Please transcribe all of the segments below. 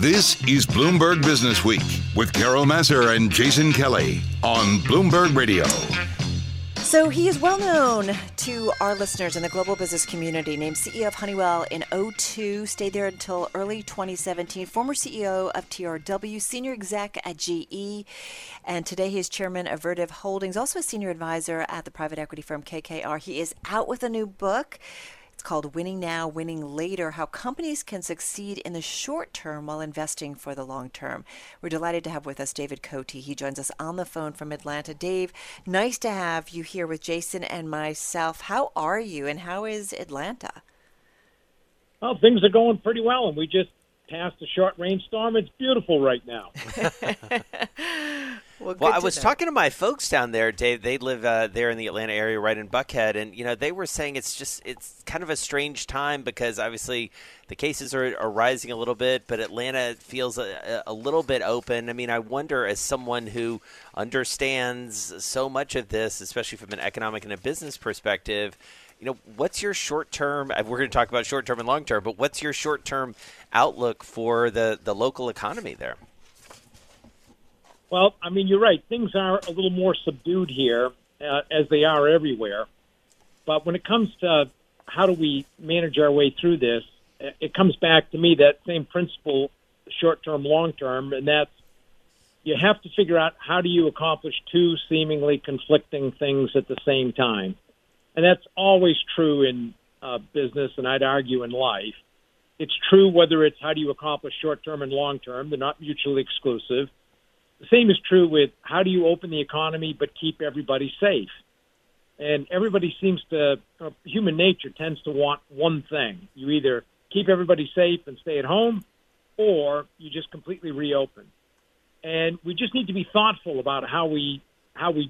This is Bloomberg Business Week with Carol Massar and Jason Kelly on Bloomberg Radio. So he is well known to our listeners in the global business community, named CEO of Honeywell in 2002, stayed there until early 2017, former CEO of TRW, senior exec at GE, and today he is chairman of Vertiv Holdings, also a senior advisor at the private equity firm KKR. He is out with a new book. It's called Winning Now, Winning Later, How Companies Can Succeed in the Short Term While Investing for the Long Term. We're delighted to have with us David Cote. He joins us on the phone from Atlanta. Dave, nice to have you here with Jason and myself. How are you and how is Atlanta? Well, things are going pretty well, and we just passed a short rainstorm. It's beautiful right now. Well, I was talking to my folks down there, Dave. They live there in the Atlanta area, right in Buckhead, and they were saying it's kind of a strange time because obviously the cases are rising a little bit, but Atlanta feels a little bit open. I mean, I wonder, as someone who understands so much of this, especially from an economic and a business perspective, what's your short-term? We're going to talk about short-term and long-term, but what's your short-term outlook for the local economy there? Well, I mean, you're right. Things are a little more subdued here, as they are everywhere. But when it comes to how do we manage our way through this, it comes back to me that same principle, short-term, long-term, and that's you have to figure out how do you accomplish two seemingly conflicting things at the same time. And that's always true in business, and I'd argue in life. It's true whether it's how do you accomplish short-term and long-term. They're not mutually exclusive. The same is true with how do you open the economy but keep everybody safe? And everybody seems to, human nature tends to want one thing. You either keep everybody safe and stay at home, or you just completely reopen. And we just need to be thoughtful about how we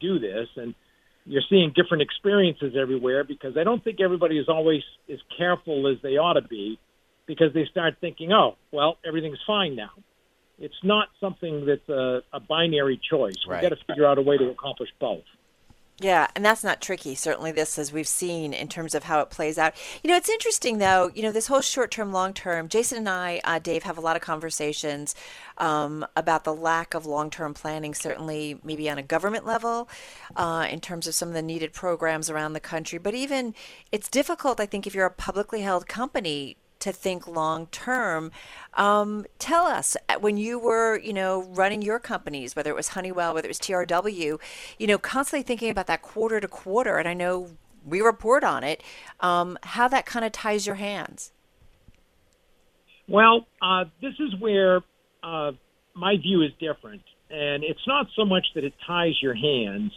do this. And you're seeing different experiences everywhere because I don't think everybody is always as careful as they ought to be because they start thinking, oh, well, everything's fine now. It's not something that's a binary choice. Right. We've got to figure out a way to accomplish both. Yeah, and that's not tricky. Certainly this, as we've seen, in terms of how it plays out. It's interesting, though, this whole short-term, long-term, Jason and I, Dave, have a lot of conversations about the lack of long-term planning, certainly maybe on a government level in terms of some of the needed programs around the country. But even it's difficult, I think, if you're a publicly held company to think long term. Tell us, when you were, running your companies, whether it was Honeywell, whether it was TRW, constantly thinking about that quarter to quarter, and I know we report on it, how that kind of ties your hands. Well, this is where my view is different. And it's not so much that it ties your hands.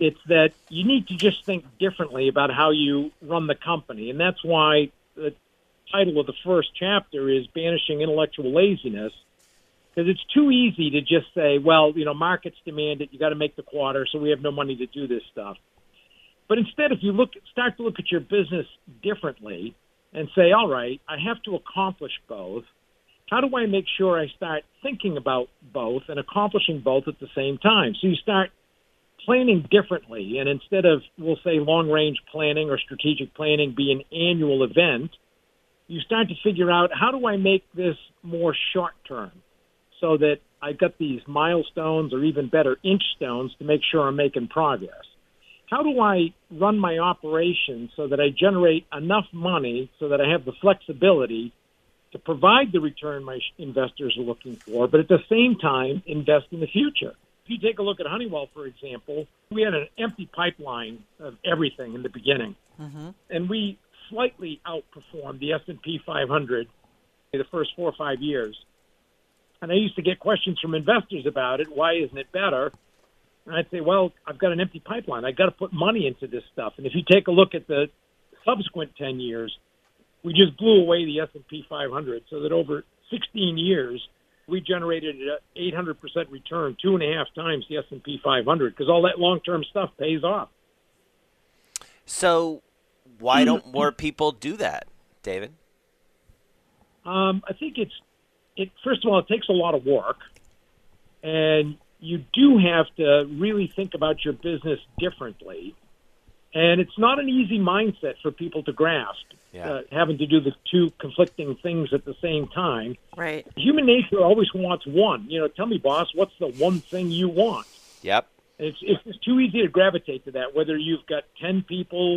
It's that you need to just think differently about how you run the company. And that's why the title of the first chapter is Banishing Intellectual Laziness, because it's too easy to just say, well, markets demand it, you got to make the quarter, so we have no money to do this stuff. But instead, if you start to look at your business differently and say, all right, I have to accomplish both. How do I make sure I start thinking about both and accomplishing both at the same time? So you start planning differently, and instead of, we'll say, long-range planning or strategic planning be an annual event, you start to figure out, how do I make this more short-term so that I've got these milestones or even better inch stones to make sure I'm making progress? How do I run my operations so that I generate enough money so that I have the flexibility to provide the return my investors are looking for, but at the same time, invest in the future? If you take a look at Honeywell, for example, we had an empty pipeline of everything in the beginning, and we slightly outperformed the S&P 500 in the first 4 or 5 years. And I used to get questions from investors about it. Why isn't it better? And I'd say, well, I've got an empty pipeline. I've got to put money into this stuff. And if you take a look at the subsequent 10 years, we just blew away the S&P 500 so that over 16 years, we generated an 800% return, 2.5 times the S&P 500, because all that long-term stuff pays off. So why don't more people do that, David? I think first of all, it takes a lot of work. And you do have to really think about your business differently. And it's not an easy mindset for people to grasp, having to do the two conflicting things at the same time. Right. Human nature always wants one. You know, tell me, boss, what's the one thing you want? Yep. It's too easy to gravitate to that, whether you've got 10 people,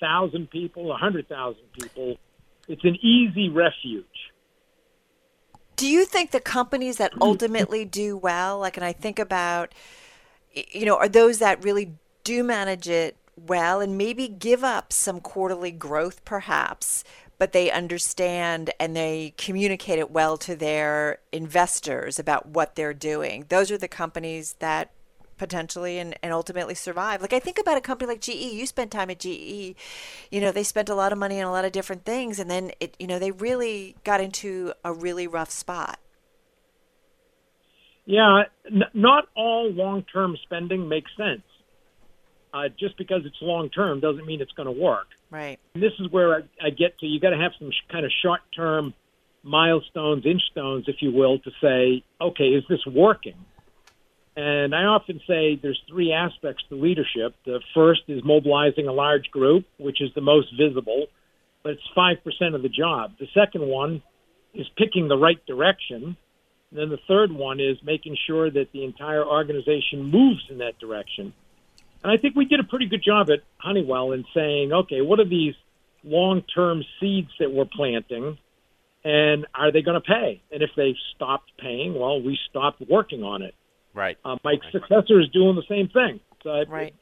1,000 people, 100,000 people. It's an easy refuge. Do you think the companies that ultimately do well, like, and I think about, you know, are those that really do manage it well and maybe give up some quarterly growth perhaps, but they understand and they communicate it well to their investors about what they're doing? Those are the companies that potentially and ultimately survive. Like, I think about a company like GE. You spent time at GE. You know, they spent a lot of money on a lot of different things, and then it, you know, they really got into a really rough spot. Yeah, not all long-term spending makes sense. Just because it's long-term doesn't mean it's going to work. Right. And this is where I get to, you got to have some kind of short-term milestones, inch stones, if you will, to say, okay, is this working? And I often say there's three aspects to leadership. The first is mobilizing a large group, which is the most visible, but it's 5% of the job. The second one is picking the right direction. And then the third one is making sure that the entire organization moves in that direction. And I think we did a pretty good job at Honeywell in saying, okay, what are these long-term seeds that we're planting, and are they going to pay? And if they stopped paying, well, we stopped working on it. Right. Mike's successor is doing the same thing. So it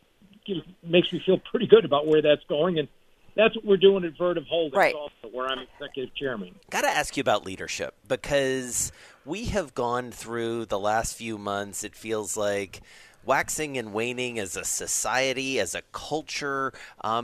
makes me feel pretty good about where that's going. And that's what we're doing at Vertiv Holdings, also, where I'm executive chairman. Got to ask you about leadership, because we have gone through the last few months, it feels like, waxing and waning as a society, as a culture,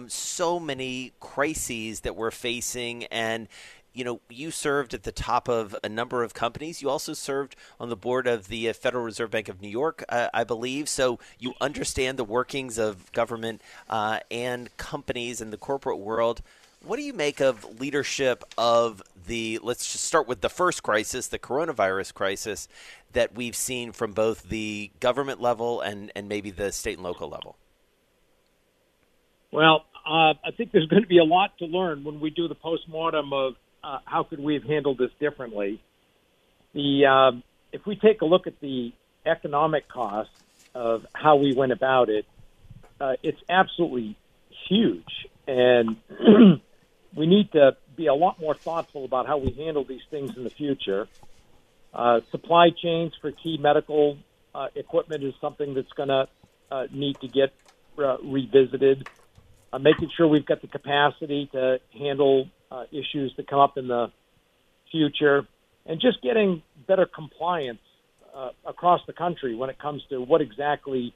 so many crises that we're facing. And you know, you served at the top of a number of companies. You also served on the board of the Federal Reserve Bank of New York, I believe. So you understand the workings of government and companies in the corporate world. What do you make of leadership of the, let's just start with the first crisis, the coronavirus crisis that we've seen from both the government level and maybe the state and local level? Well, I think there's going to be a lot to learn when we do the postmortem of how could we have handled this differently? If we take a look at the economic cost of how we went about it, it's absolutely huge. And we need to be a lot more thoughtful about how we handle these things in the future. Supply chains for key medical equipment is something that's going to need to get revisited. Making sure we've got the capacity to handle issues that come up in the future, and just getting better compliance across the country when it comes to what exactly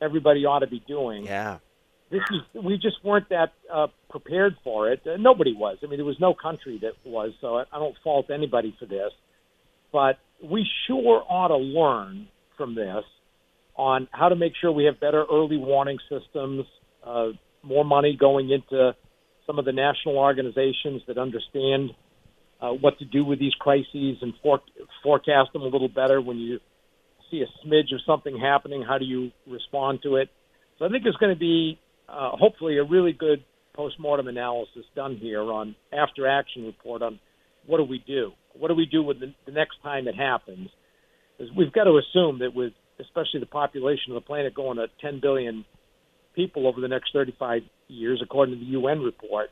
everybody ought to be doing. Yeah, we just weren't that prepared for it. Nobody was. I mean, there was no country that was, so I don't fault anybody for this. But we sure ought to learn from this on how to make sure we have better early warning systems, more money going into some of the national organizations that understand what to do with these crises and forecast them a little better. When you see a smidge of something happening, how do you respond to it? So I think there's going to be hopefully a really good postmortem analysis done here on after-action report on what do we do? What do we do with the next time it happens? Because we've got to assume that with especially the population of the planet going to 10 billion people over the next 35 years, according to the UN report,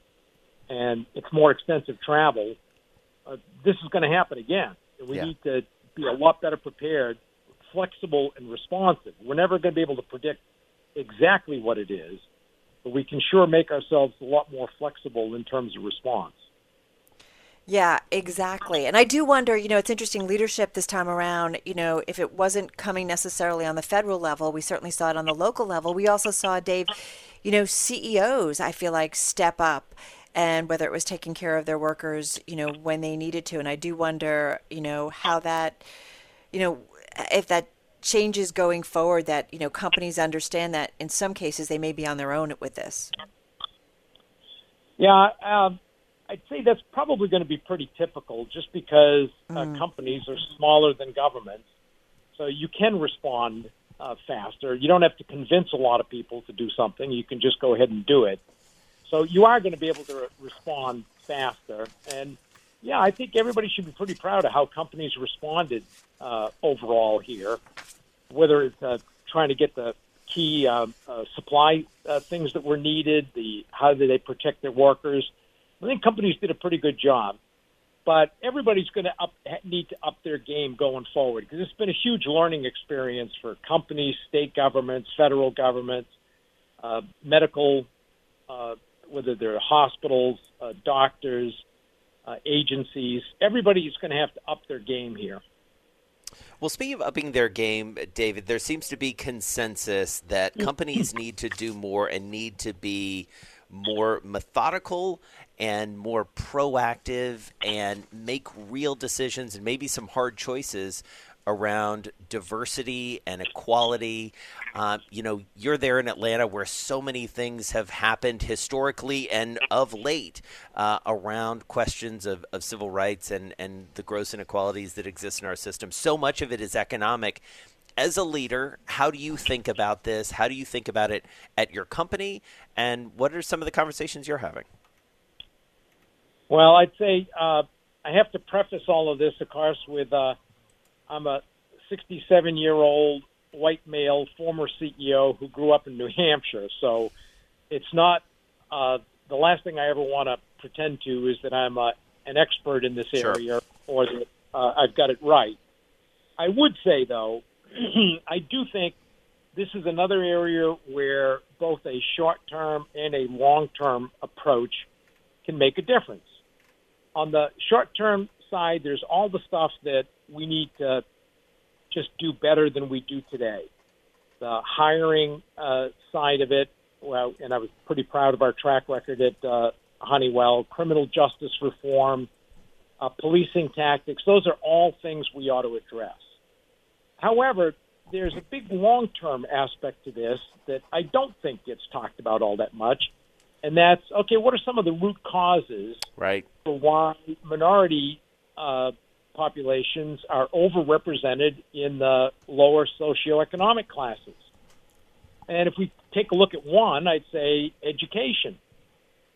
and it's more extensive travel, this is going to happen again. And we need to be a lot better prepared, flexible, and responsive. We're never going to be able to predict exactly what it is, but we can sure make ourselves a lot more flexible in terms of response. Yeah, exactly. And I do wonder, you know, it's interesting leadership this time around, you know, if it wasn't coming necessarily on the federal level, we certainly saw it on the local level. We also saw, Dave, you know, CEOs, I feel like, step up, and whether it was taking care of their workers, you know, when they needed to. And I do wonder, you know, how that, you know, if that changes going forward, that, you know, companies understand that in some cases they may be on their own with this. Yeah, I'd say that's probably going to be pretty typical just because companies are smaller than governments. So you can respond faster. You don't have to convince a lot of people to do something. You can just go ahead and do it. So you are going to be able to respond faster. And, yeah, I think everybody should be pretty proud of how companies responded overall here, whether it's trying to get the key supply things that were needed, how do they protect their workers. I think companies did a pretty good job. But everybody's going to need to up their game going forward because it's been a huge learning experience for companies, state governments, federal governments, medical, whether they're hospitals, doctors, agencies. Everybody's going to have to up their game here. Well, speaking of upping their game, David, there seems to be consensus that companies need to do more and need to be more methodical and more proactive and make real decisions and maybe some hard choices around diversity and equality. You know, you're there in Atlanta where so many things have happened historically and of late around questions of civil rights and the gross inequalities that exist in our system. So much of it is economic. As a leader, how do you think about this? How do you think about it at your company? And what are some of the conversations you're having? Well, I'd say I have to preface all of this, of course, with I'm a 67-year-old white male former CEO who grew up in New Hampshire. So it's not the last thing I ever want to pretend to is that I'm an expert in this area or that I've got it right. I would say, though, I do think this is another area where both a short-term and a long-term approach can make a difference. On the short-term side, there's all the stuff that we need to just do better than we do today. The hiring side of it, well, and I was pretty proud of our track record at Honeywell, criminal justice reform, policing tactics, those are all things we ought to address. However, there's a big long-term aspect to this that I don't think gets talked about all that much, and that's, okay, what are some of the root causes for why minority populations are overrepresented in the lower socioeconomic classes? And if we take a look at one, I'd say education.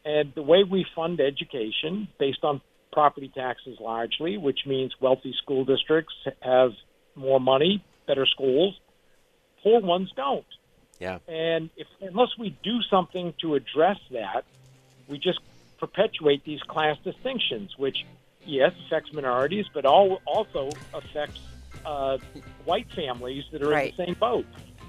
And the way we fund education, based on property taxes largely, which means wealthy school districts have more money, better schools, poor ones don't. Yeah. And unless we do something to address that, we just perpetuate these class distinctions, which, yes, affects minorities, but also affects white families that are in the same boat.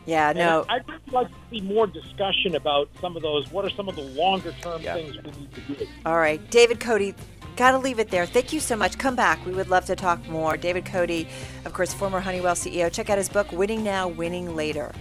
Yeah, and no. I'd really like to see more discussion about some of those. What are some of the longer-term things we need to do? All right. David Cote, got to leave it there. Thank you so much. Come back. We would love to talk more. David Cote, of course, former Honeywell CEO. Check out his book, Winning Now, Winning Later.